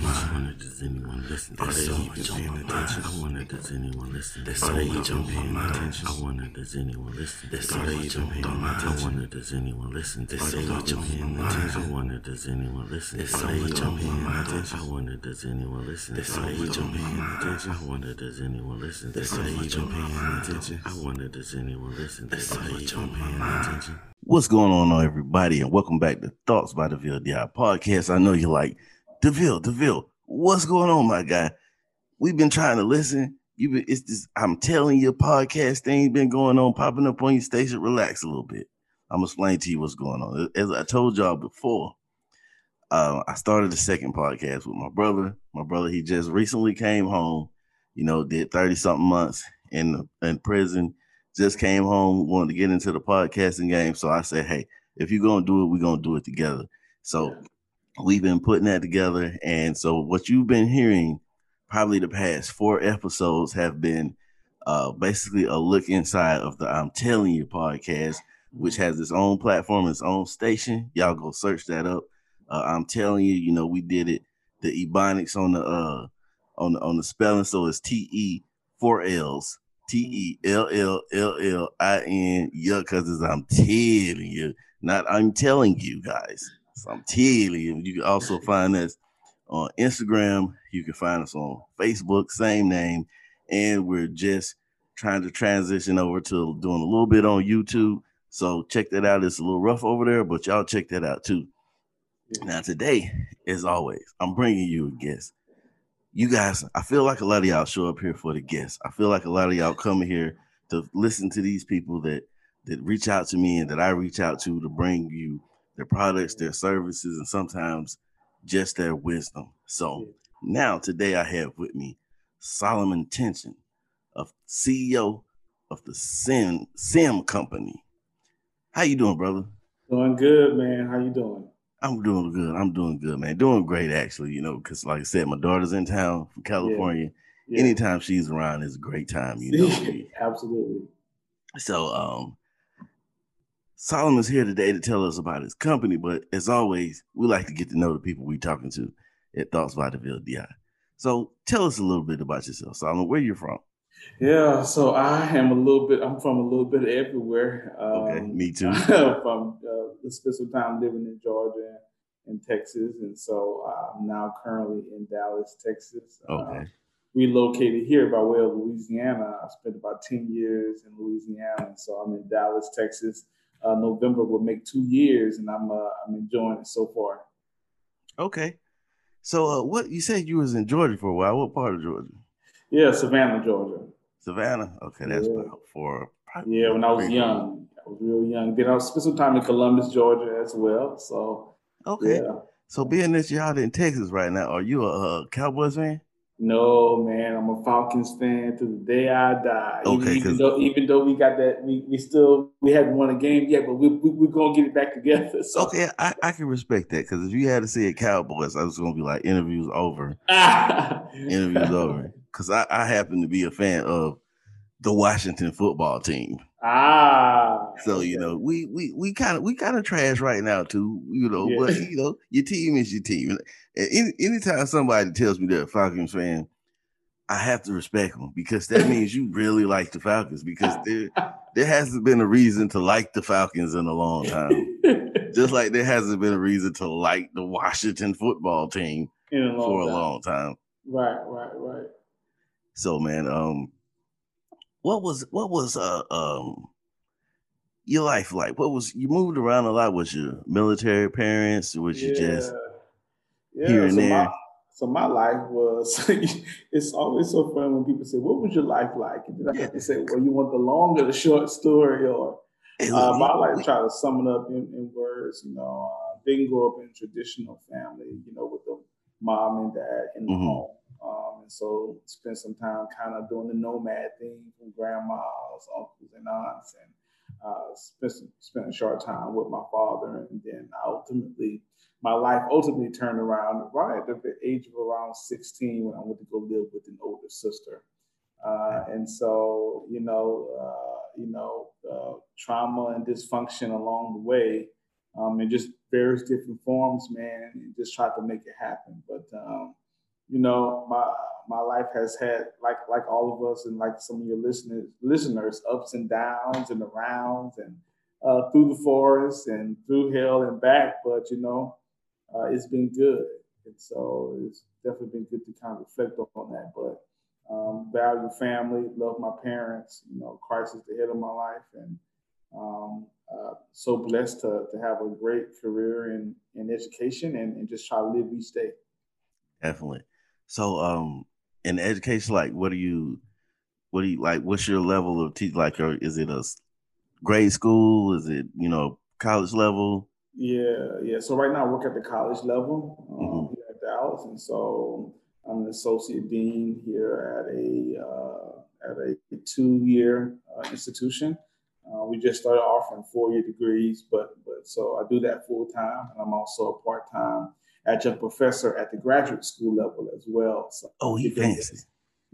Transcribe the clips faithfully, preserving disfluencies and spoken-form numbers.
I wonder does anyone listen? There's so much on my mind. I wonder does anyone listen? There's so much on my mind. I wonder does anyone listen? There's so much on my mind. I wonder does anyone listen? There's so much on my mind. I wonder does anyone listen? There's so much on my mind. I wonder does anyone listen? There's so much on my mind. I wonder does anyone listen? There's so much on my mind. I wonder does anyone listen? There's so much on my mind. What's going on, everybody, and welcome back to Thoughts by Deville D Podcast. I know you're like, Deville, Deville, what's going on, my guy? We've been trying to listen. You've been, it's this I'm telling you podcast thing been going on, popping up on your station. Relax a little bit. I'm going to explain to you what's going on. As I told y'all before, uh, I started a second podcast with my brother. My brother, he just recently came home, you know, did thirty-something months in, in prison. Just came home, wanted to get into the podcasting game. So I said, hey, if you're going to do it, we're going to do it together. So we've been putting that together. And so what you've been hearing probably the past four episodes have been uh, basically a look inside of the I'm Telling You podcast, which has its own platform, its own station. Y'all go search that up. Uh, I'm Telling You, you know, we did it. The ebonics on the, uh, on the, on the spelling. So it's T E four L's. T E L L L L I N, yeah, cause it's I'm telling you, not I'm telling you guys. It's I'm telling you. You can also find us on Instagram. You can find us on Facebook, same name. And we're just trying to transition over to doing a little bit on YouTube. So check that out. It's a little rough over there, but y'all check that out too. Now today, as always, I'm bringing you a guest. You guys, I feel like a lot of y'all show up here for the guests. I feel like a lot of y'all come here to listen to these people that, that reach out to me and that I reach out to to bring you their products, their services, and sometimes just their wisdom. So now today I have with me Solomon Tension, of C E O of the SIM SIM Company. How you doing, brother? Doing good, man. How you doing? I'm doing good. I'm doing good, man. Doing great, actually, you know, because like I said, my daughter's in town from California. Yeah. Yeah. Anytime she's around is a great time, you know. Absolutely. So um, Solomon's here today to tell us about his company, but as always, we like to get to know the people we're talking to at Thoughts by Deville D I. So tell us a little bit about yourself, Solomon. Where you're from? Yeah, so I am a little bit, I'm from a little bit everywhere. Um, okay, me too. From, uh, spent some time living in Georgia and Texas, and so I'm now currently in Dallas, Texas. Okay. Uh, relocated here by way of Louisiana. I spent about ten years in Louisiana, and so I'm in Dallas, Texas. Uh, November will make two years, and I'm uh, I'm enjoying it so far. Okay. So uh, what you said you was in Georgia for a while. What part of Georgia? Yeah, Savannah, Georgia. Savannah? Okay, that's yeah. about four. Yeah, when I was young. I was real young. Then I spent some time in Columbus, Georgia as well. So, okay. Yeah. So being that you're out in Texas right now, are you a, a Cowboys fan? No, man. I'm a Falcons fan to the day I die. Okay. Even though, even though we got that, we, we still, we haven't won a game yet, but we, we, we're going to get it back together. So. Okay, I, I can respect that because if you had to say a Cowboys, I was going to be like, interviews over. interviews over. Because I, I happen to be a fan of the Washington football team. Ah. So, you know, we we we kind of we kind of trash right now, too, you know. Yeah. But, you know, your team is your team. And any, anytime somebody tells me they're a Falcons fan, I have to respect them because that means you really like the Falcons because there, there hasn't been a reason to like the Falcons in a long time. Just like there hasn't been a reason to like the Washington football team in a long for a time. long time. Right, right, right. So man, um, what was what was uh um your life like? What was you moved around a lot? Was your military parents? Was yeah. you just yeah. here and so there? My, so my life was. It's always so fun when people say, "What was your life like?" And then I have to say, "Well, you want the long or the short story?" Or uh, my life, try to sum it up in, in words. You know, uh, didn't grow up in a traditional family. You know, with the mom and dad in the mm-hmm. home. Um, and so spent some time kind of doing the nomad thing from grandmas, uncles, and aunts, and uh, spent, some, spent a short time with my father. And then ultimately, my life ultimately turned around right at the age of around sixteen when I went to go live with an older sister. Uh, and so, you know, uh, you know, uh, trauma and dysfunction along the way um, in just various different forms, man, and just try to make it happen. But, um, you know, my my life has had, like like all of us and like some of your listeners, listeners ups and downs and arounds and uh, through the forest and through hell and back. But, you know, uh, it's been good. And so it's definitely been good to kind of reflect on that. But um, value family, love my parents, you know, Christ is the head of my life. And um, uh, so blessed to, to have a great career in, in education and, and just try to live each day. Definitely. So um, in education, like, what do you, what do you like, what's your level of teaching? Like, or is it a grade school? Is it, you know, college level? Yeah, yeah. So right now I work at the college level um, mm-hmm. here at Dallas, and so I'm an associate dean here at a uh, at a two-year uh, institution. Uh, we just started offering four-year degrees, but but so I do that full time, and I'm also a part-time adjunct professor at the graduate school level as well. So oh, he fancy.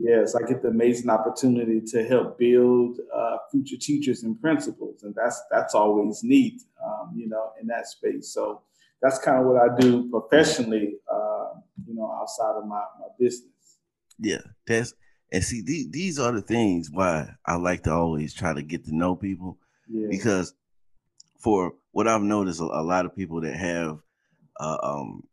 Yes, I get the amazing opportunity to help build uh, future teachers and principals, and that's that's always neat, um, you know, in that space. So that's kind of what I do professionally, uh, you know, outside of my, my business. Yeah, that's and see, th- these are the things why I like to always try to get to know people, yeah. Because for what I've noticed, a, a lot of people that have uh, um,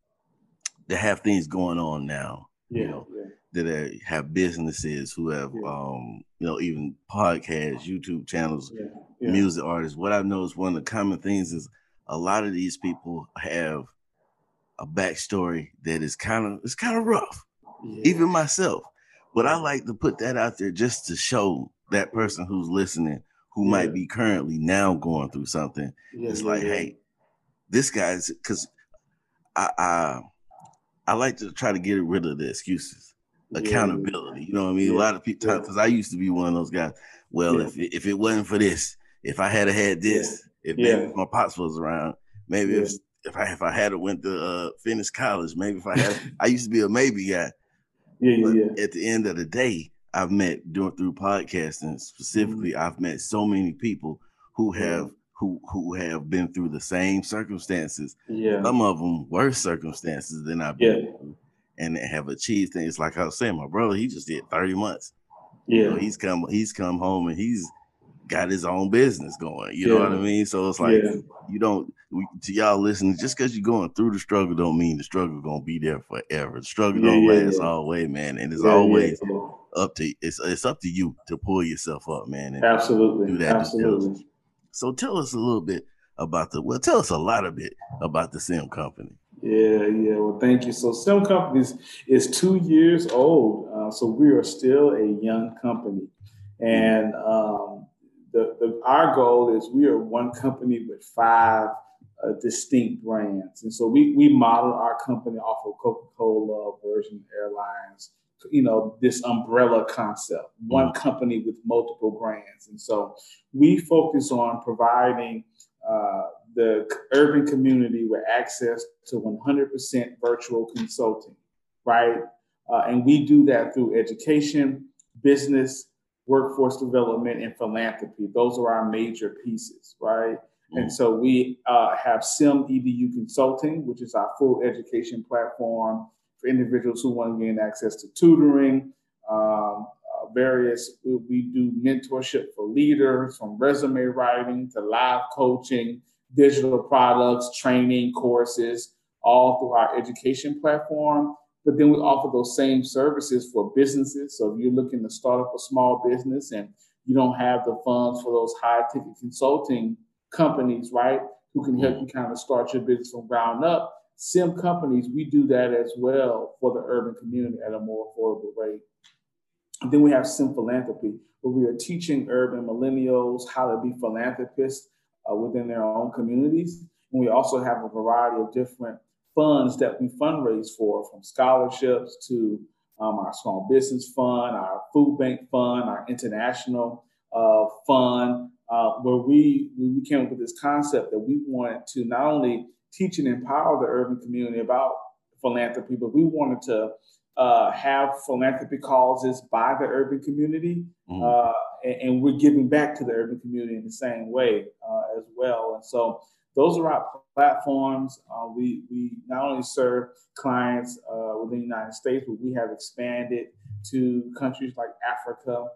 that have things going on now, yeah, you know. Yeah. That have businesses, who have, yeah. um, you know, even podcasts, YouTube channels, yeah. Yeah. music artists. What I've noticed, one of the common things is a lot of these people have a backstory that is kind of, it's kind of rough, yeah. even myself. But I like to put that out there just to show that person who's listening, who yeah. might be currently now going through something. Yeah. It's like, yeah. hey, this guy's, because I, I I like to try to get rid of the excuses. Accountability, yeah. you know what I mean? Yeah. A lot of people, because yeah. I used to be one of those guys. Well, yeah. if it, if it wasn't for this, if I had had this, yeah. if yeah. my pops was around, maybe yeah. if if I if I had went to uh, finish college, maybe if I had, I used to be a maybe guy. Yeah, but yeah. At the end of the day, I've met doing through podcasting specifically. Mm-hmm. I've met so many people who have who who have been through the same circumstances. Yeah, some of them worse circumstances than I've been yeah. through. And have achieved things. Like I was saying, my brother, he just did thirty months. Yeah. You know, he's come he's come home and he's got his own business going. You yeah. know what I mean? So it's like, yeah. you don't, we, to y'all listening, just because you're going through the struggle don't mean the struggle going to be there forever. The struggle yeah, don't yeah, last yeah. all the way, man. And it's yeah, always yeah, yeah. up to, it's it's up to you to pull yourself up, man. And absolutely. Do that. Absolutely. So tell us a little bit about the, well, tell us a lot of bit about the SIM Company. Yeah, yeah. Well, thank you. So SIM Companies is two years old. Uh, so we are still a young company. And um, the, the our goal is we are one company with five uh, distinct brands. And so we, we model our company off of Coca-Cola, Virgin Airlines, you know, this umbrella concept, one company with multiple brands. And so we focus on providing uh, the urban community with access to one hundred percent virtual consulting, right? Uh, and we do that through education, business, workforce development, and philanthropy. Those are our major pieces, right? Mm-hmm. And so we uh, have SIM E D U Consulting, which is our full education platform for individuals who want to gain access to tutoring, um, various, we, we do mentorship for leaders, from resume writing to live coaching, digital products, training, courses, all through our education platform. But then we offer those same services for businesses. So if you're looking to start up a small business and you don't have the funds for those high ticket consulting companies, right, who can help you kind of start your business from ground up, SIM Companies, we do that as well for the urban community at a more affordable rate. And then we have SIM Philanthropy, where we are teaching urban millennials how to be philanthropists uh, within their own communities. And we also have a variety of different funds that we fundraise for, from scholarships to um, our small business fund, our food bank fund, our international uh, fund, uh, where we, we came up with this concept that we wanted to not only teach and empower the urban community about philanthropy, but we wanted to Uh, have philanthropy causes by the urban community, mm-hmm. uh, and, and we're giving back to the urban community in the same way uh, as well. And so those are our platforms. Uh, we, we not only serve clients uh, within the United States, but we have expanded to countries like Africa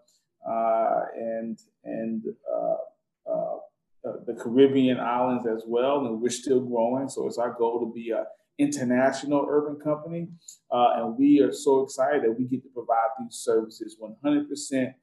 uh, and, and uh, uh, the Caribbean islands as well. And we're still growing. So it's our goal to be an international urban company. Uh, and we are so excited that we get to provide these services one hundred percent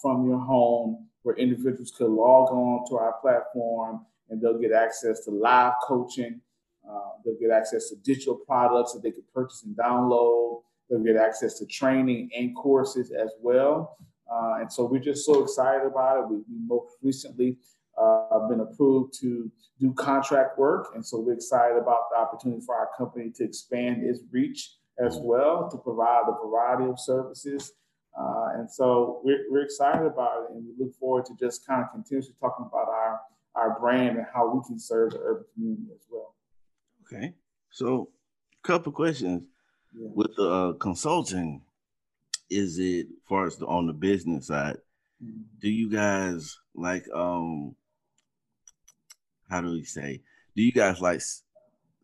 from your home, where individuals could log on to our platform and they'll get access to live coaching. Uh, they'll get access to digital products that they can purchase and download. They'll get access to training and courses as well. Uh, and so we're just so excited about it. We, we most recently uh, been approved to do contract work. And so we're excited about the opportunity for our company to expand its reach as well, to provide a variety of services. Uh, and so we're, we're excited about it, and we look forward to just kind of continuously talking about our, our brand and how we can serve the urban community as well. Okay. So a couple of questions. Yeah. With the uh, consulting, is it, as far as the, on the business side, mm-hmm. do you guys like, um, how do we say, do you guys like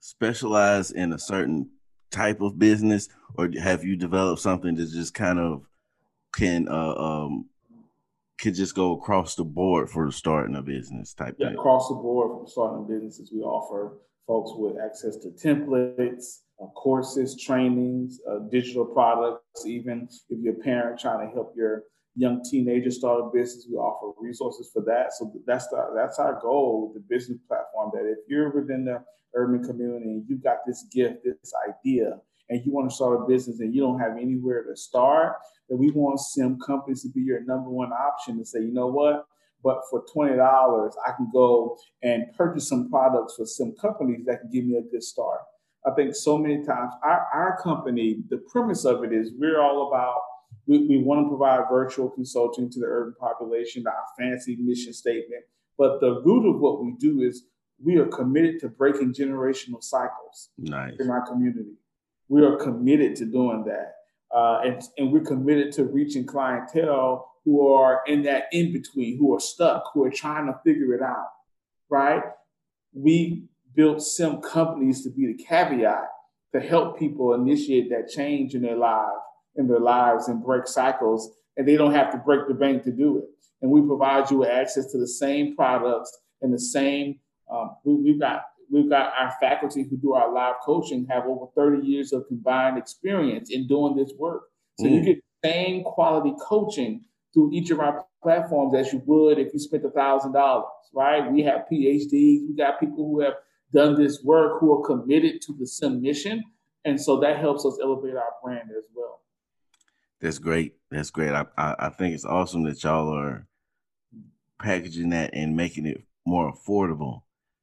specialize in a certain type of business, or have you developed something that's just kind of can uh, um can just go across the board for starting a business type yeah, thing? Across the board for starting businesses, we offer folks with access to templates, uh, courses, trainings, uh, digital products. Even if you're a parent trying to help your young teenager start a business, we offer resources for that. So that's the, that's our goal with the business platform, that if you're within the urban community and you've got this gift, this idea, and you want to start a business and you don't have anywhere to start, that we want SIM Companies to be your number one option to say, you know what, but for twenty dollars, I can go and purchase some products for SIM Companies that can give me a good start. I think so many times our, our company, the premise of it is we're all about, we, we want to provide virtual consulting to the urban population, our fancy mission statement. But the root of what we do is we are committed to breaking generational cycles nice. in our community. We are committed to doing that. Uh, and, and we're committed to reaching clientele who are in that in-between, who are stuck, who are trying to figure it out, right? We built SIM Companies to be the caveat to help people initiate that change in their lives, in their lives and break cycles, and they don't have to break the bank to do it. And we provide you with access to the same products and the same, um, we, we've got We've got our faculty who do our live coaching have over thirty years of combined experience in doing this work. So mm. you get the same quality coaching through each of our platforms as you would if you spent one thousand dollars, right? We have PhDs. We got people who have done this work, who are committed to the SIM mission. And so that helps us elevate our brand as well. That's great. That's great. I, I, I think it's awesome that y'all are packaging that and making it more affordable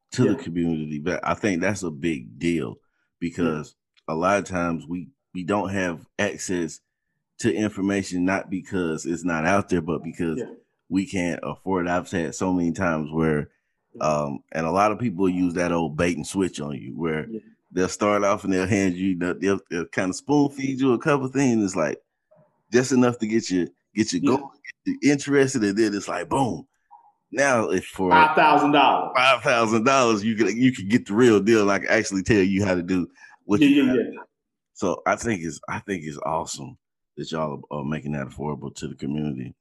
to yeah. the community. But I think that's a big deal, because yeah. a lot of times we, we don't have access to information, not because it's not out there, but because yeah. we can't afford it. I've had so many times where, um, and a lot of people use that old bait and switch on you, where yeah. they'll start off and they'll hand you, they'll, they'll kind of spoon feed you a couple of things. It's like just enough to get you, get you yeah. going, get you interested. And then it's like, boom. Now it's for five thousand dollars. Five thousand dollars, you can you can get the real deal. And I can actually tell you how to do what. Yeah, you yeah, yeah. So I think it's I think it's awesome that y'all are making that affordable to the community.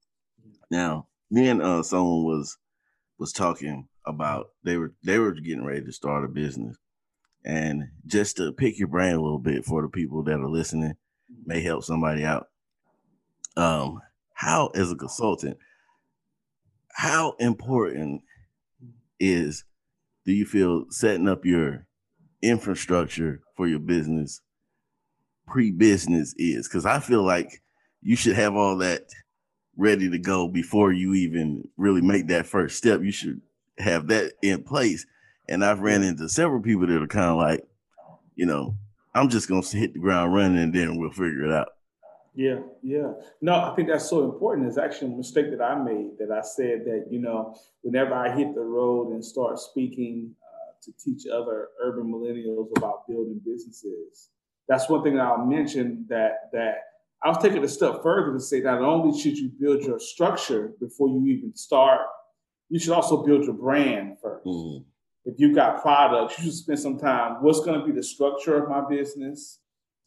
Now, me and uh, someone was was talking about they were they were getting ready to start a business, and just to pick your brain a little bit for the people that are listening, may help somebody out. Um, how as a consultant, how important is, do you feel, setting up your infrastructure for your business pre-business is? Because I feel like you should have all that ready to go before you even really make that first step. You should have that in place. And I've ran into several people that are kind of like, you know, I'm just going to hit the ground running and then we'll figure it out. Yeah, yeah. No, I think that's so important. It's actually a mistake that I made, that I said that, you know, whenever I hit the road and start speaking uh, to teach other urban millennials about building businesses, that's one thing that I'll mention, that that I was taking a step further to say not only should you build your structure before you even start, you should also build your brand first. Mm-hmm. if you've got products, you should spend some time. What's going to be the structure of my business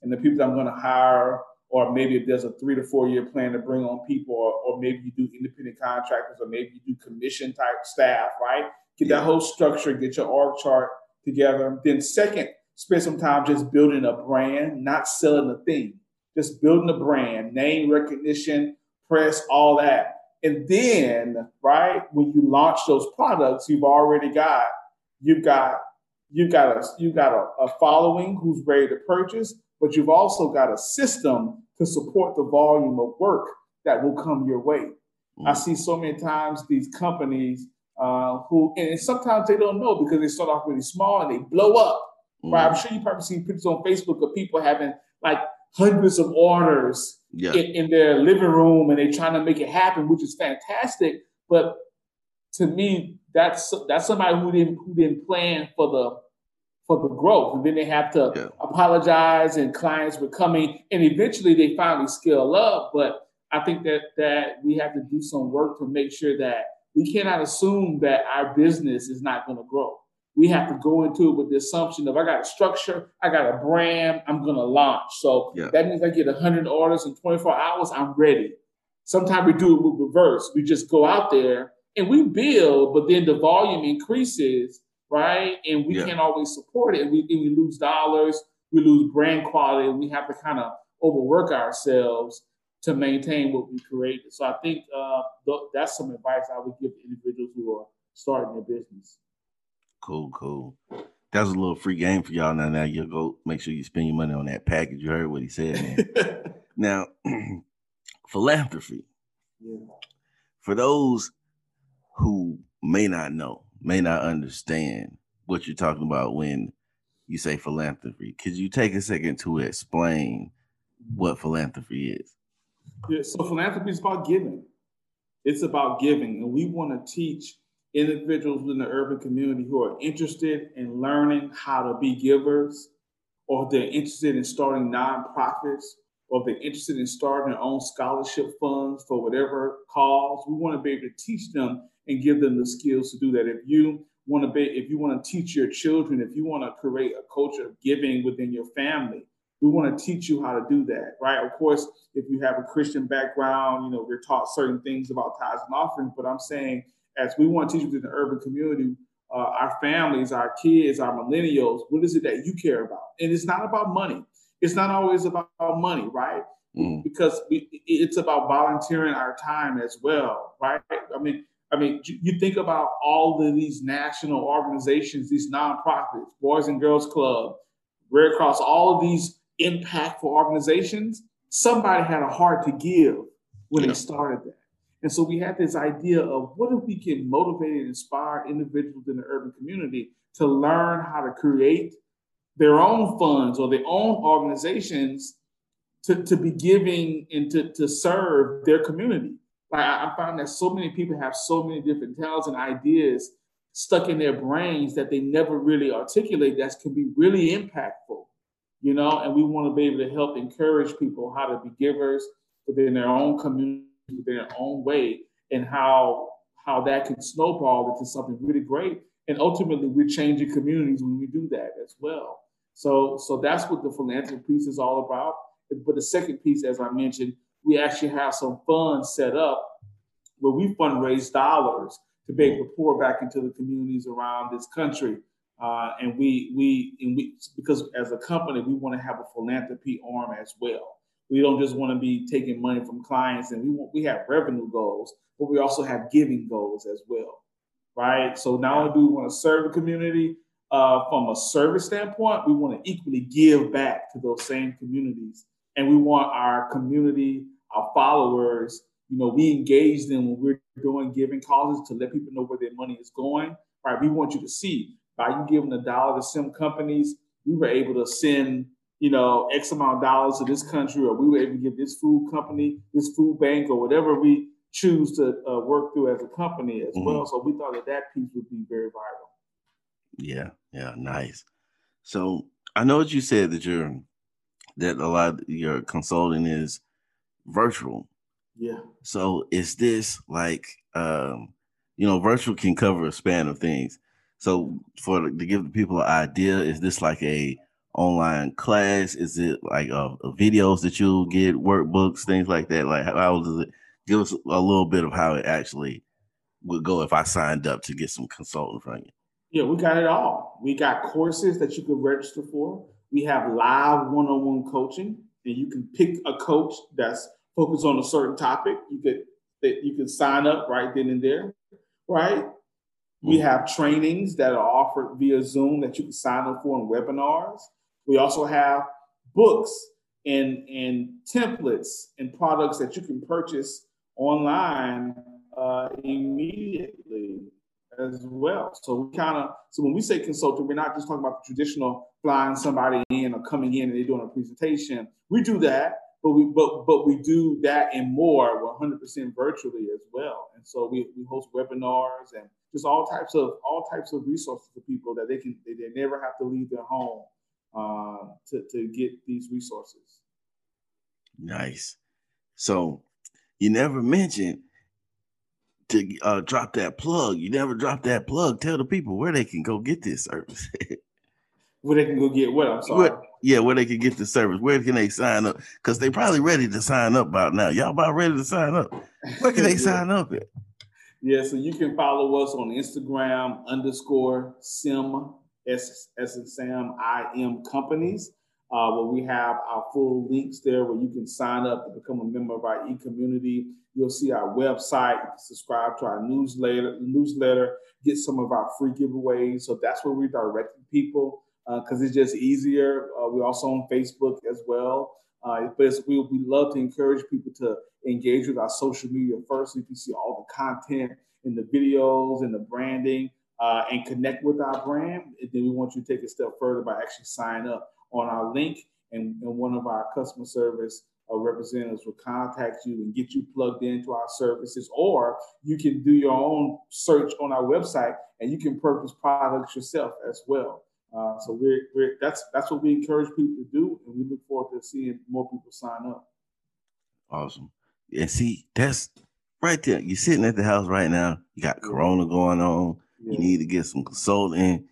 and the people that I'm going to hire? Or maybe if there's a three to four year plan to bring on people, or, or maybe you do independent contractors, or maybe you do commission type staff, right? Get yeah. that whole structure, get your org chart together. Then second, spend some time just building a brand, not selling a thing, just building a brand, name recognition, press, all that. And then, right, when you launch those products, you've already got, you've got, you've got a, you've got a, a following who's ready to purchase, but you've also got a system to support the volume of work that will come your way. Mm-hmm. I see so many times these companies uh, who, and sometimes they don't know because they start off really small and they blow up. Mm-hmm. Right? I'm sure you've probably seen pictures on Facebook of people having like hundreds of orders yeah. in, in their living room, and they're trying to make it happen, which is fantastic. But to me, that's that's somebody who didn't who didn't plan for the for the growth. And then they have to yeah. apologize, and clients were coming, and eventually they finally scale up. But I think that that we have to do some work to make sure that we cannot assume that our business is not going to grow. We have to go into it with the assumption of I got a structure, I got a brand, I'm going to launch. So yeah. that means I get one hundred orders in twenty-four hours, I'm ready. Sometimes we do it with reverse. We just go out there and we build, but then the volume increases, right? And we yeah. can't always support it. And we, and we lose dollars, we lose brand quality, and we have to kind of overwork ourselves to maintain what we created. So I think uh, th- that's some advice I would give to individuals who are starting their business. Cool, cool. That's a little free game for y'all now. Now you go make sure you spend your money on that package. You heard what he said, man. Now, philanthropy. Yeah. For those who may not know, may not understand what you're talking about when you say philanthropy, could you take a second to explain what philanthropy is? Yeah, so philanthropy is about giving. It's about giving, and we want to teach individuals in the urban community who are interested in learning how to be givers, or they're interested in starting nonprofits, or they're interested in starting their own scholarship funds for whatever cause. We want to be able to teach them and give them the skills to do that. If you want to be, if you want to teach your children, if you want to create a culture of giving within your family, we want to teach you how to do that, right? Of course, if you have a Christian background, you know, we're taught certain things about tithes and offerings, but I'm saying, as we want to teach within the urban community, uh, our families, our kids, our millennials, what is it that you care about? And it's not about money. It's not always about money, right? Mm. Because we, it's about volunteering our time as well, right? I mean, I mean, you think about all of these national organizations, these nonprofits, Boys and Girls Club, Red Cross, all of these impactful organizations. Somebody had a heart to give when yeah. they started that. And so we had this idea of what if we can motivate and inspire individuals in the urban community to learn how to create their own funds or their own organizations to, to be giving and to, to serve their community. Like I found that so many people have so many different talents and ideas stuck in their brains that they never really articulate that can be really impactful, you know, and we want to be able to help encourage people how to be givers within their own community, their own way, and how how that can snowball into something really great. And ultimately, we're changing communities when we do that as well. So, so that's what the philanthropy piece is all about. But the second piece, as I mentioned, we actually have some funds set up where we fundraise dollars to be able to pour back into the communities around this country. Uh, and we we and we because as a company, we want to have a philanthropy arm as well. We don't just want to be taking money from clients, and we want, we have revenue goals, but we also have giving goals as well, right? So not only do we want to serve the community uh, from a service standpoint, we want to equally give back to those same communities, and we want our community, our followers, you know, we engage them when we're doing giving causes to let people know where their money is going, right? We want you to see by you giving a dollar to SIM Companies, we were able to send, you know, X amount of dollars to this country, or we were able to give this food company, this food bank, or whatever we choose to uh, work through as a company as mm-hmm. well. So we thought that that piece would be very vital. Yeah. Yeah. Nice. So I know what you said that you're, that a lot of your consulting is virtual. Yeah. So is this like, um, you know, virtual can cover a span of things. So for to give the people an idea, is this like a online class? Is it like uh, videos that you'll get, workbooks, things like that? Like how, how does it? Give us a little bit of how it actually would go if I signed up to get some consulting from you. Yeah, we got it all. We got courses that you can register for. We have live one-on-one coaching, and you can pick a coach that's focused on a certain topic. You could that you can sign up right then and there, right? We have trainings that are offered via Zoom that you can sign up for in webinars. We also have books and, and templates and products that you can purchase online uh, immediately as well. So we kind of, so when we say consulting, we're not just talking about the traditional flying somebody in or coming in and they're doing a presentation. We do that, but we but but we do that and more one hundred percent virtually as well. And so we, we host webinars and just all types of all types of resources for people that they can they, they never have to leave their home uh, to to get these resources. Nice. So you never mentioned to uh, drop that plug. You never drop that plug. Tell the people where they can go get this service. Where they can go get what? I'm sorry. Where, yeah, where they can get the service. Where can they sign up? Because they probably ready to sign up by now. Y'all about ready to sign up. Where can they yeah. sign up at? Yeah, so you can follow us on Instagram underscore SIM, S in Sam, I M Companies, uh, where we have our full links there where you can sign up to become a member of our e-community. You'll see our website, subscribe to our newsletter, newsletter, get some of our free giveaways. So that's where we're directing people because uh, it's just easier. Uh, we're also on Facebook as well. Uh, but we we love to encourage people to engage with our social media first, so you can see all the content and the videos and the branding, uh, and connect with our brand. And then we want you to take a step further by actually sign up on our link, and, and one of our customer service uh, representatives will contact you and get you plugged into our services. Or you can do your own search on our website, and you can purchase products yourself as well. Uh, so we're, we're that's that's what we encourage people to do, and we look forward to seeing more people sign up. Awesome. And see, that's right there. You're sitting at the house right now. You got Corona going on. Yeah. You need to get some consulting.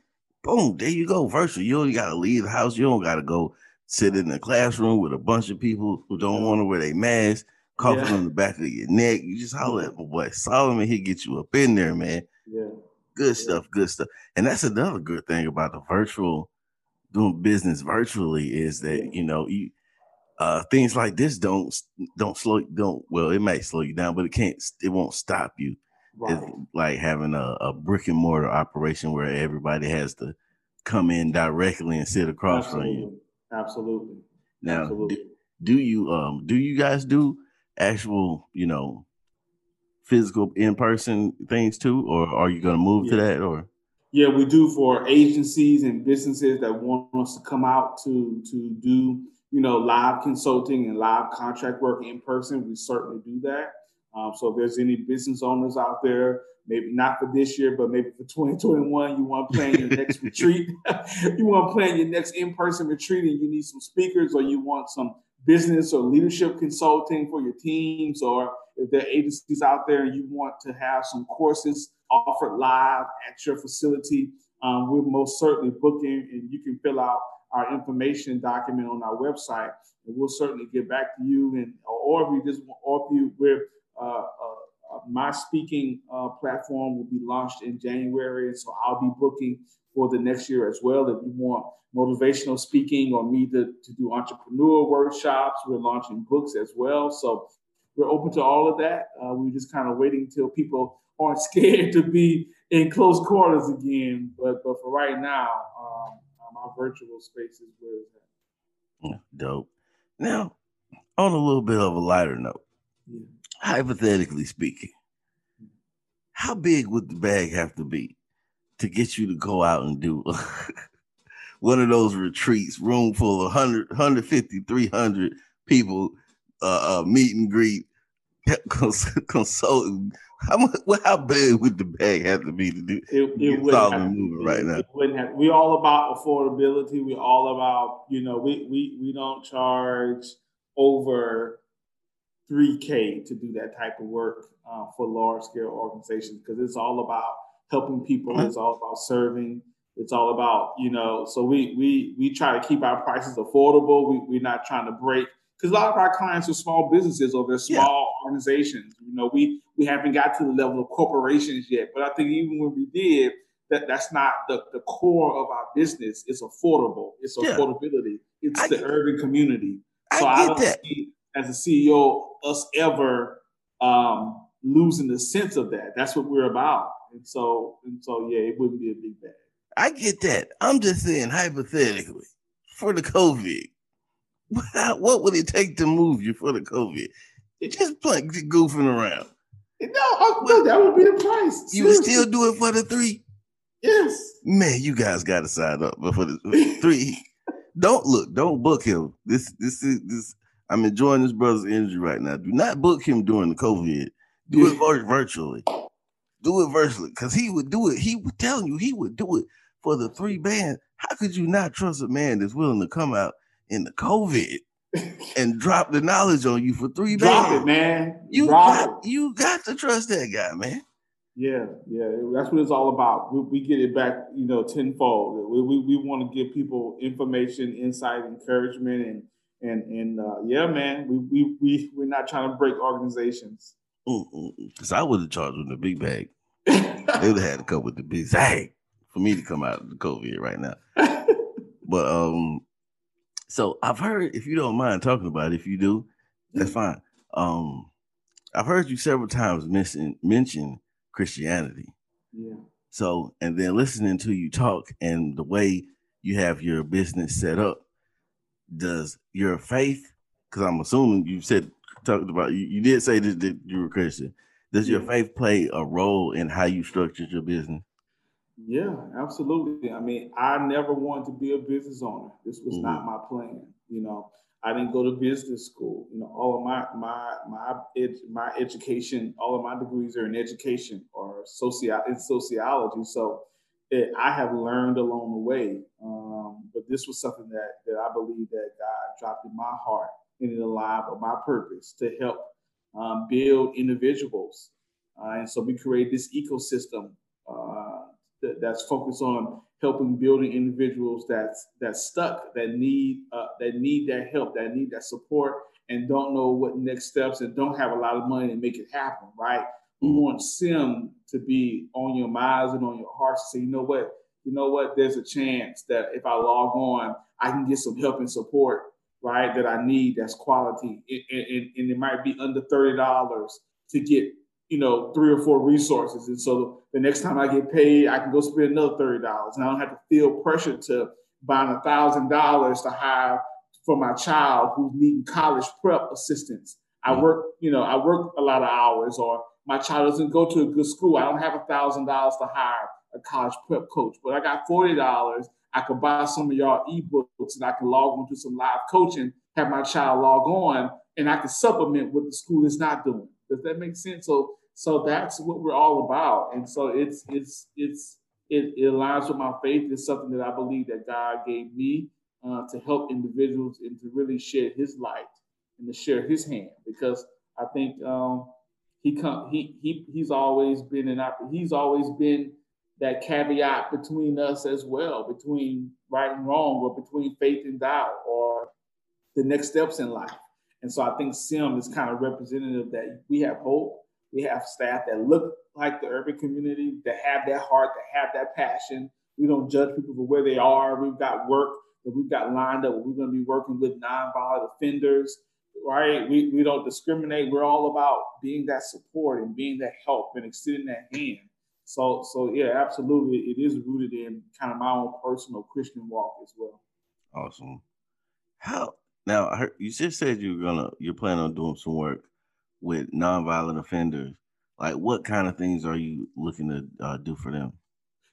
Boom, there you go. Virtual. You don't got to leave the house. You don't got to go sit in a classroom with a bunch of people who don't want to wear their mask, coughing yeah. on the back of your neck. You just holler at my boy Solomon. He'll get you up in there, man. Yeah. Good stuff, good stuff. And that's another good thing about the virtual, doing business virtually, is that, you know, you uh, things like this don't don't slow don't well, it might slow you down, but it can't it won't stop you. Right. It's like having a, a brick and mortar operation where everybody has to come in directly and sit across Absolutely. from you. Absolutely. Now, Absolutely. Do, do you um do you guys do actual, you know, physical in-person things too, or are you going to move yeah. to that? Or yeah, we do for agencies and businesses that want us to come out to to do, you know, live consulting and live contract work in person. We certainly do that. Um, so if there's any business owners out there, maybe not for this year, but maybe for twenty twenty-one, you want to plan your next retreat, you want to plan your next in-person retreat, and you need some speakers, or you want some business or leadership consulting for your teams, or if there are agencies out there and you want to have some courses offered live at your facility, um, we're most certainly booking, and you can fill out our information document on our website, and we'll certainly get back to you. And or if you just or if you we're uh, uh, my speaking uh, platform will be launched in January, and so I'll be booking for the next year as well. If you want motivational speaking or me to, to do entrepreneur workshops, we're launching books as well. So we're open to all of that. Uh, we're just kind of waiting until people aren't scared to be in close quarters again. But but for right now, um, our virtual space is where it's at. Yeah, dope. Now, on a little bit of a lighter note, yeah. hypothetically speaking, how big would the bag have to be to get you to go out and do one of those retreats, room full of one hundred, one fifty, three hundred people, uh, uh, meet and greet, consulting? How much, how big would the bag have to be to do? It, it wouldn't have, moving right now. It wouldn't have. We're all about affordability. We're all about, you know, we we we don't charge over three K to do that type of work uh, for large scale organizations, because it's all about helping people. It's all about serving. It's all about, you know, so we we we try to keep our prices affordable. We, we're not trying to break, because a lot of our clients are small businesses or they're small yeah. organizations. You know, we we haven't got to the level of corporations yet, but I think even when we did, that that's not the, the core of our business. It's affordable. It's yeah. affordability. It's I the get, urban community. So I, I don't that. see, as a C E O, us ever um, losing the sense of that. That's what we're about. And so, and so, yeah, it wouldn't be a big bad. I get that. I'm just saying, hypothetically, for the COVID, what would it take to move you for the COVID? Just blunt, goofing around. No, I, no, that would be the price. You would still do it for the three? Yes. Man, you guys got to sign up for the three. Don't look. Don't book him. This, this is this. I'm enjoying this brother's energy right now. Do not book him during the COVID. Do it virtually. Do it virtually, because he would do it. He was telling you he would do it for the three band. How could you not trust a man that's willing to come out in the COVID and drop the knowledge on you for three drop bands? Drop it, man. You drop got, it. You got to trust that guy, man. Yeah, yeah. That's what it's all about. We, we get it back, you know, tenfold. We we, we want to give people information, insight, encouragement, and and and uh, yeah, man. We we we we're not trying to break organizations. Because I would have charged with the big bag. They would have had to come with the big bag for me to come out of the COVID right now. But um, so I've heard, if you don't mind talking about it, if you do, that's fine. Um, I've heard you several times mention, mention Christianity. Yeah. So, and then listening to you talk and the way you have your business set up, does your faith, because I'm assuming you said talked about you, you did say that, that you were Christian. Does your faith play a role in how you structured your business? Yeah, absolutely. I mean, I never wanted to be a business owner. This was mm-hmm. not my plan. You know, I didn't go to business school. You know, all of my my my ed- my education, all of my degrees are in education or socio in sociology. So it, I have learned along the way. Um, but this was something that that I believe that God dropped in my heart. In the life of my purpose to help um, build individuals, uh, and so we create this ecosystem uh, that, that's focused on helping building individuals that's that's stuck, that need uh, that need that help, that need that support, and don't know what next steps, and don't have a lot of money to make it happen. Right? We want SIM to be on your minds and on your hearts. So you know what? You know what? There's a chance that if I log on, I can get some help and support. Right, that I need, that's quality. It, it, and it might be under thirty dollars to get, you know, three or four resources. And so the next time I get paid, I can go spend another thirty dollars. And I don't have to feel pressure to buying one thousand dollars to hire for my child who's needing college prep assistance. I work, you know, I work a lot of hours, or my child doesn't go to a good school. I don't have one thousand dollars to hire a college prep coach, but I got forty dollars. I could buy some of y'all ebooks and I can log on to some live coaching, have my child log on, and I can supplement what the school is not doing. Does that make sense? So, so that's what we're all about. And so it's, it's, it's, it, it aligns with my faith. It's something that I believe that God gave me uh, to help individuals and to really share his light and to share his hand, because I think um, he, come, he, he, he's always been an, he's always been, that caveat between us as well, between right and wrong, or between faith and doubt, or the next steps in life. And so I think SIM is kind of representative that we have hope, we have staff that look like the urban community, that have that heart, that have that passion. We don't judge people for where they are. We've got work that we've got lined up. We're going to be working with nonviolent offenders, right? We, we don't discriminate. We're all about being that support and being that help and extending that hand. So, so yeah, absolutely. It is rooted in kind of my own personal Christian walk as well. Awesome. How now? I heard, you just said you're gonna you're planning on doing some work with nonviolent offenders. Like, what kind of things are you looking to uh, do for them?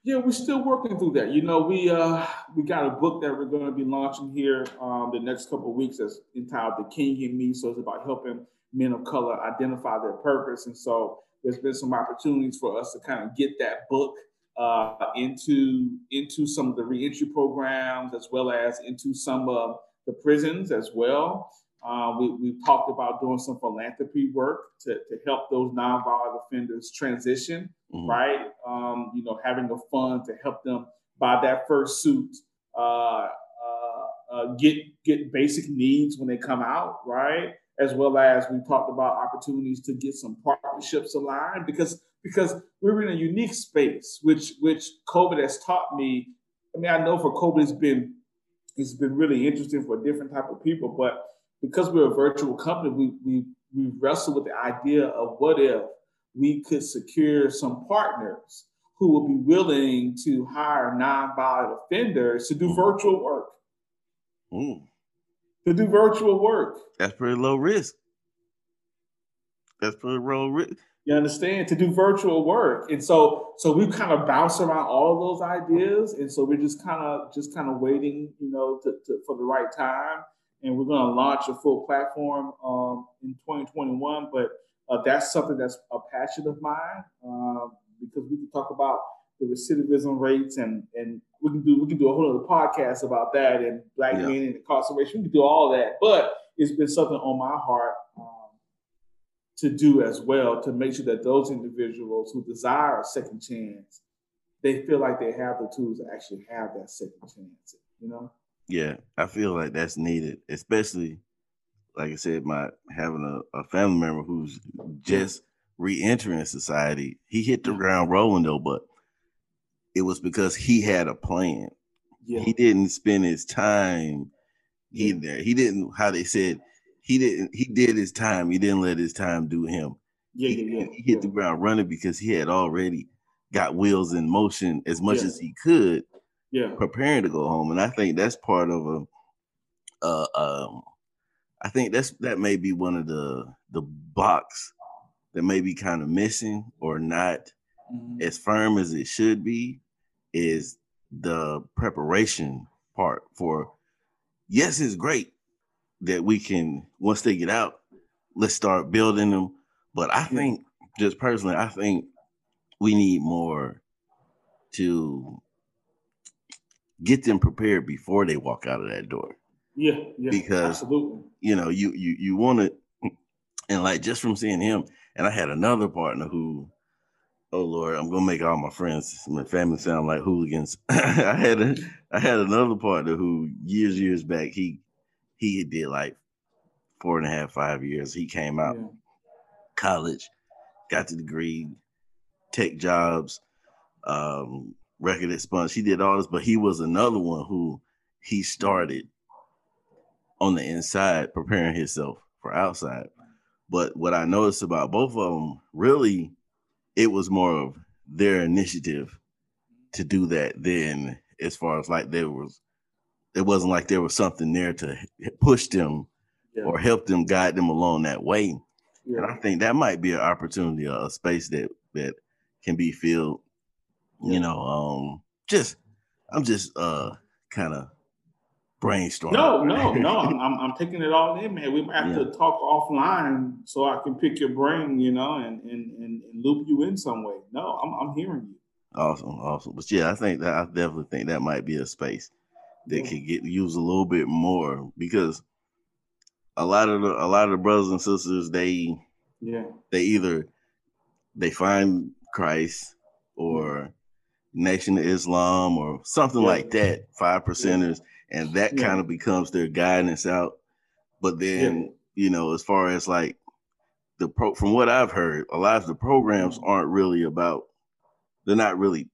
Yeah, we're still working through that. You know, we uh we got a book that we're going to be launching here um, the next couple of weeks. That's entitled "The King and Me." So it's about helping men of color identify their purpose, and so. There's been some opportunities for us to kind of get that book uh, into into some of the reentry programs, as well as into some of the prisons as well. Uh, we, we talked about doing some philanthropy work to, to help those nonviolent offenders transition, mm-hmm. right? Um, you know, having a fund to help them buy that first suit, uh, uh, uh, get get basic needs when they come out, right? As well as we talked about opportunities to get some partnerships aligned, because because we're in a unique space, which which COVID has taught me. I mean, I know for COVID it's been it's been really interesting for a different type of people, but because we're a virtual company, we we we wrestle with the idea of what if we could secure some partners who would be willing to hire nonviolent offenders to do mm. virtual work. Mm. To do virtual work. That's pretty low risk. That's pretty low risk. You understand? To do virtual work. And so so we kind of bounce around all of those ideas. And so we're just kind of just kind of waiting, you know, to, to, for the right time. And we're going to launch a full platform um, in twenty twenty-one. But uh, that's something that's a passion of mine, uh, because we can talk about the recidivism rates, and and we can do we can do a whole other podcast about that, and black yeah. men and incarceration. We can do all that. But it's been something on my heart um, to do as well, to make sure that those individuals who desire a second chance, they feel like they have the tools to actually have that second chance, you know? Yeah, I feel like that's needed, especially, like I said, my having a, a family member who's just re-entering society. He hit the ground rolling, though, but it was because he had a plan. Yeah. He didn't spend his time in there. He didn't, how they said, he didn't, he did his time. He didn't let his time do him. Yeah, he, yeah, yeah. he hit yeah. the ground running because he had already got wheels in motion as much yeah. as he could, yeah. preparing to go home. And I think that's part of a, uh, um, I think that's, that may be one of the, the blocks that may be kind of missing or not mm-hmm. as firm as it should be, is the preparation part for, yes, it's great that we can, once they get out, let's start building them. But I think, just personally, I think we need more to get them prepared before they walk out of that door. Yeah, yeah, because, absolutely. You know, you, you, you want to, and like just from seeing him, and I had another partner who, oh Lord, I'm gonna make all my friends, my family sound like hooligans. I had a, I had another partner who years, years back, he, he did like four and a half, five years. He came out yeah. college, got the degree, tech jobs, um, record at Sponge. He did all this, but he was another one who he started on the inside, preparing himself for outside. But what I noticed about both of them, really, it was more of their initiative to do that than as far as like there was, it wasn't like there was something there to push them yeah. or help them, guide them along that way. Yeah. And I think that might be an opportunity, a space that, that can be filled, you know, um, just, I'm just uh, kind of brainstorming. No, no, no, I'm, I'm, I'm taking it all in, man. We might have yeah. to talk offline so I can pick your brain, you know, and, and, and, and loop you in some way. No, I'm, I'm hearing you. Awesome, awesome. But yeah, I think that, I definitely think that might be a space that yeah. can get used a little bit more, because a lot of the, a lot of the brothers and sisters, they, yeah, they either, they find Christ or Nation of Islam or something yeah. like that, five percenters, yeah. and that yeah. kind of becomes their guidance out. But then, yeah. you know, as far as like the pro, from what I've heard, a lot of the programs aren't really about, they're not really,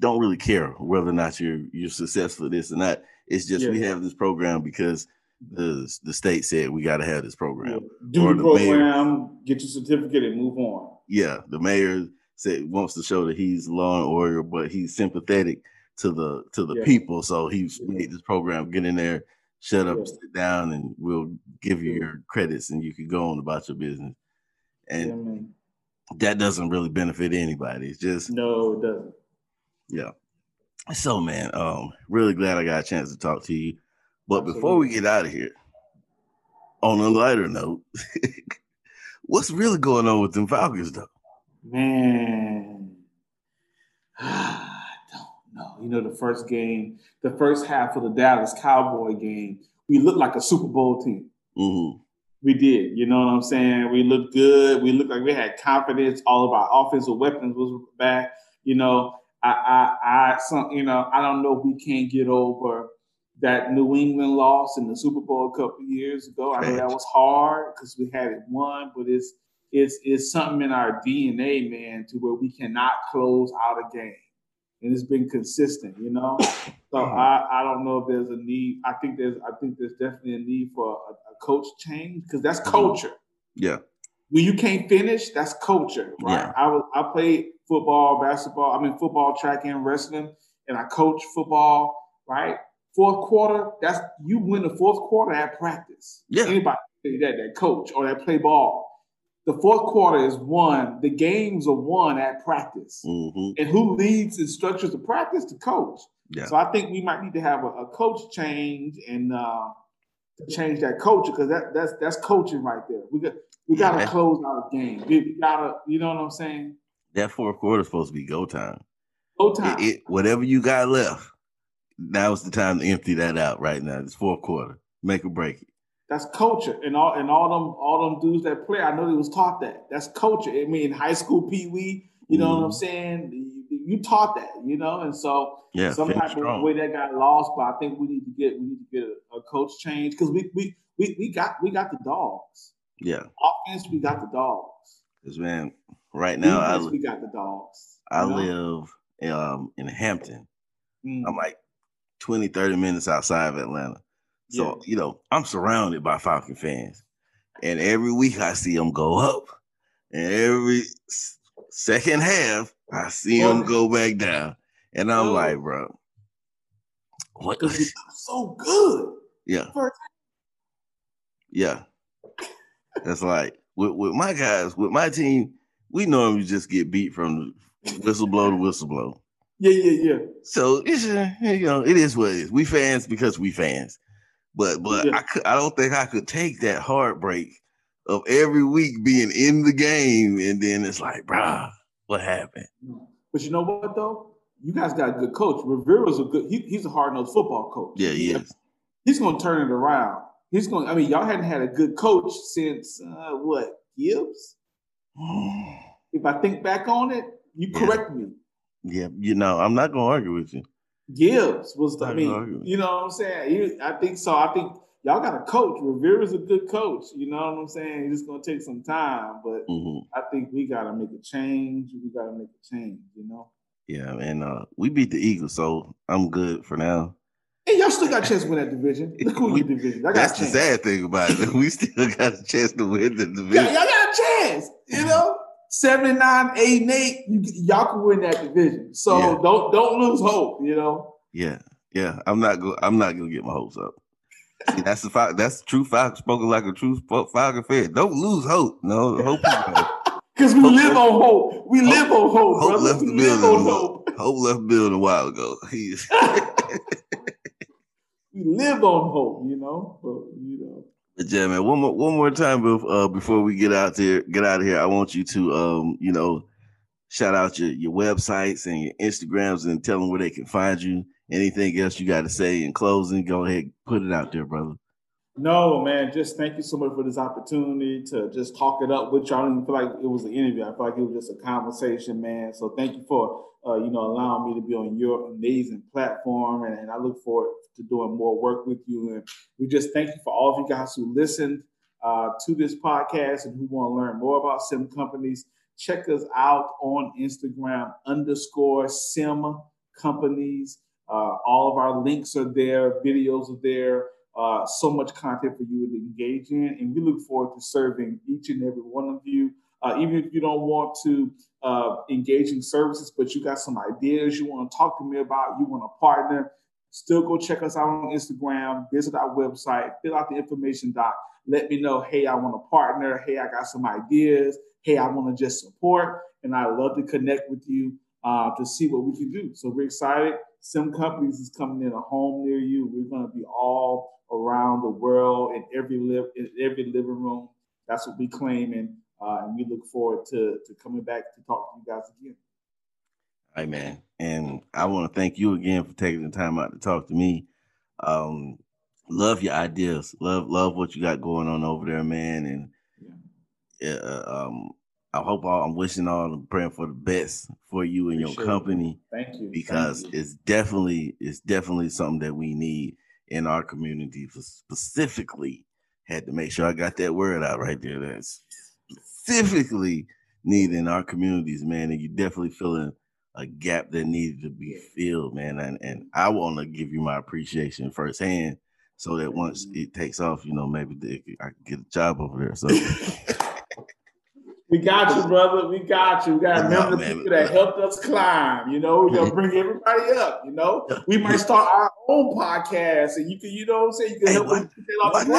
don't really care whether or not you're you're successful at this or not. It's just yeah. we have this program because the the state said we got to have this program. Yeah. Do or the program, mayor, get your certificate, and move on. Yeah, the mayor said wants to show that he's law and order, but he's sympathetic to the to the yeah. people. So he's yeah. made this program, get in there, shut up, yeah. sit down, and we'll give you yeah. your credits and you can go on about your business. And yeah, that doesn't really benefit anybody. It's just no, it doesn't. Yeah. So man, um, really glad I got a chance to talk to you. But Absolutely. Before we get out of here, on a lighter note, what's really going on with them Falcons though? Man, I don't know. You know, the first game, the first half of the Dallas Cowboy game, we looked like a Super Bowl team. Mm-hmm. We did. You know what I'm saying? We looked good. We looked like we had confidence. All of our offensive weapons was back. You know, I, I, I, some, you know, I don't know if we can't get over that New England loss in the Super Bowl a couple of years ago. I know that was hard because we had it won, but it's, it's, it's something in our D N A, man, to where we cannot close out a game. And it's been consistent, you know? So I, I don't know if there's a need. I think there's, I think there's definitely a need for a, a coach change because that's culture. Yeah. When you can't finish, that's culture, right? Yeah. I was, I played football, basketball. I mean, football, track, and wrestling, and I coached football, right? Fourth quarter, that's you win the fourth quarter at practice. Yeah. Anybody that that coach or that play ball, the fourth quarter is won. The games are won at practice, mm-hmm. and who leads and structures the practice? The coach. Yeah. So I think we might need to have a, a coach change and uh, change that culture because that that's that's coaching right there. We got we got to yeah. close out a game. We, we gotta, you know what I'm saying? That fourth quarter is supposed to be go time. Go time. It, it, whatever you got left. Now's the time to empty that out right now. It's fourth quarter. Make or break it. That's culture. And all and all them all them dudes that play, I know they was taught that. That's culture. I mean, in high school peewee, you know mm. what I'm saying? You, you taught that, you know? And so yeah, some type strong. of way that got lost, but I think we need to get we need to get a, a coach change because we we, we we got we got the dogs. Yeah. Offense, we got the dogs. Because man, right now I we got the dogs. I know? live um, in Hampton. Mm. I'm like twenty, thirty minutes outside of Atlanta. So, yeah. you know, I'm surrounded by Falcon fans. And every week I see them go up. And every second half, I see Boy. them go back down. And I'm Boy. like, bro, what? It's so good. Yeah. Yeah. That's like, with, with my guys, with my team, we normally just get beat from whistleblow to whistleblow. Yeah, yeah, yeah. So it's you know it is what it is. We fans because we fans, but but yeah. I could, I don't think I could take that heartbreak of every week being in the game and then it's like, bruh, what happened? But you know what though, you guys got a good coach. Rivera's a good. He, he's a hard nosed football coach. Yeah, he is. He's gonna turn it around. He's gonna. I mean, y'all hadn't had a good coach since uh, what Gibbs? If I think back on it, you correct yeah. me. Yeah, you know, I'm not gonna argue with you. Gibbs was the, I mean, you know what I'm saying? You, I think so. I think y'all got a coach. Rivera's a good coach, you know what I'm saying? It's gonna take some time, but mm-hmm. I think we gotta make a change. We gotta make a change, you know. Yeah, and uh we beat the Eagles, so I'm good for now. And y'all still got a chance to win that division. Look who your division. Y'all that's got the sad thing about it. We still got a chance to win the division. Y'all, y'all got a chance, you know. seventy-nine, eight, and eight, you, y'all can win that division. So yeah. don't don't lose hope, you know. Yeah, yeah. I'm not go. I'm not gonna get my hopes up. See, that's the fi- that's the true Falcon spoken like a true Falcon fan. Don't lose hope. No hope, because we hope, live hope. on hope. We hope, live on hope. Hope brother. left the building. On hope. hope left the building a while ago. We live on hope, you know. But you know. Yeah, man. One more, one more time uh, before we get out there, get out of here. I want you to, um, you know, shout out your, your websites and your Instagrams and tell them where they can find you. Anything else you got to say in closing? Go ahead, put it out there, brother. No, man. Just thank you so much for this opportunity to just talk it up with y'all. I didn't feel like it was an interview. I feel like it was just a conversation, man. So thank you for, uh, you know, allowing me to be on your amazing platform, and, and I look forward to doing more work with you. And we just thank you for all of you guys who listened uh, to this podcast and who want to learn more about SIM Companies. Check us out on Instagram, underscore SIM Companies. Uh, all of our links are there. Videos are there. Uh, so much content for you to engage in. And we look forward to serving each and every one of you. Uh, even if you don't want to uh, engage in services, but you got some ideas you want to talk to me about, you want to partner, still go check us out on Instagram, visit our website, fill out the information doc. Let me know, hey, I want to partner. Hey, I got some ideas. Hey, I want to just support. And I love to connect with you uh, to see what we can do. So we're excited. SIM Companies is coming in a home near you. We're going to be all around the world in every, live, in every living room. That's what we claim. And, uh, and we look forward to, to coming back to talk to you guys again. All right, man. And I want to thank you again for taking the time out to talk to me. Um, love your ideas. Love, love what you got going on over there, man. And yeah, uh, um, I hope all, I'm wishing all and praying for the best for you and Appreciate your company. It. Thank you. Because Thank you. it's definitely, it's definitely something that we need in our community. For specifically, had to make sure I got that word out right there. That's specifically needed in our communities, man. And you're definitely feeling a gap that needed to be filled, man. And and I want to give you my appreciation firsthand, so that once it takes off, you know, maybe they, I can get a job over there. So we got you, brother. We got you. We got to remember the people that helped us climb. You know, we're gonna bring everybody up. You know, we might start our own podcast, and you can, you know, what I'm saying, you can hey, help why, us get off the ground.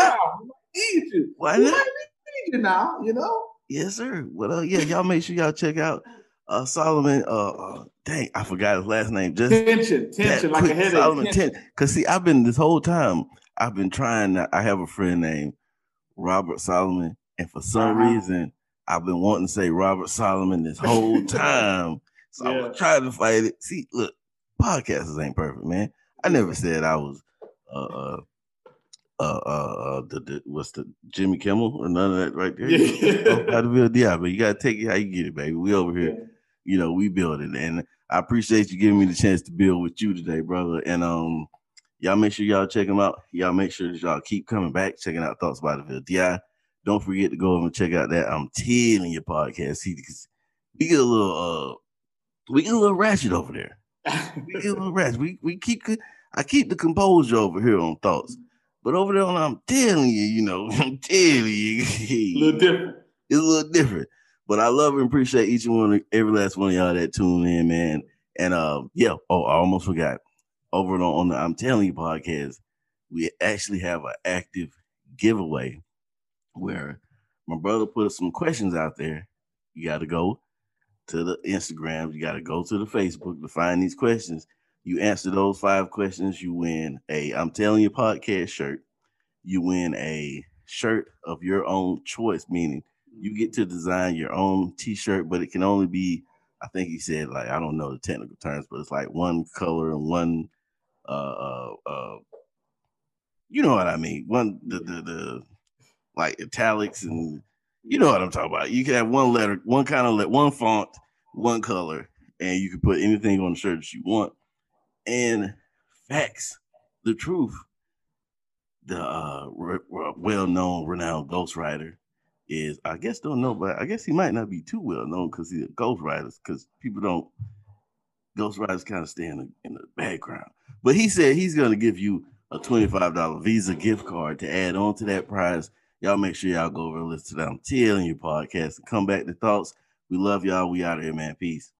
We might need you. Why we not? might need you now. You know. Yes, sir. Well, uh, yeah, y'all make sure y'all check out. Uh, Solomon, uh, uh, dang, I forgot his last name. Just tension, tension, like a headache. Solomon Tension. Because see, I've been this whole time. I've been trying. To, I have a friend named Robert Solomon, and for some uh-huh. reason, I've been wanting to say Robert Solomon this whole time. So yeah. I'm trying to fight it. See, look, podcasters ain't perfect, man. I never said I was uh, uh, uh, uh, the, the what's the Jimmy Kimmel or none of that right there. Yeah. How to build the eye, but you gotta take it how you get it, baby. We over here. Yeah. You know, we build it, and I appreciate you giving me the chance to build with you today, brother. And um, y'all make sure y'all check them out. Y'all make sure that y'all keep coming back, checking out Thoughts by Deville D. Don't forget to go over and check out that I'm Telling You podcast. See, because we get a little, uh, we get a little ratchet over there. We get a little ratchet. We we keep, I keep the composure over here on Thoughts, but over there on I'm Telling You, you know, I'm Telling You, a little different. It's a little different. But I love and appreciate each and one, every last one of y'all that tuned in, man. And uh, yeah, oh, I almost forgot. Over on, on the I'm Telling You podcast, we actually have an active giveaway where my brother put some questions out there. You got to go to the Instagram. You got to go to the Facebook to find these questions. You answer those five questions, you win a I'm Telling You podcast shirt. You win a shirt of your own choice, meaning you get to design your own t-shirt, but it can only be, I think he said, like, I don't know the technical terms, but it's like one color and one, uh, uh, uh you know what I mean? One, the, the, the, like italics and you know what I'm talking about. You can have one letter, one kind of, one font, one color, and you can put anything on the shirt that you want. And facts, the truth, the uh, re- re- well-known, renowned ghostwriter, is I guess don't know, but I guess he might not be too well known because he's a ghostwriter, because people don't, ghostwriters kind of stay in the, in the background. But he said he's going to give you a twenty-five dollars Visa gift card to add on to that prize. Y'all make sure y'all go over and listen to that I'm Telling You podcast and come back to Thoughts. We love y'all. We out of here, man. Peace.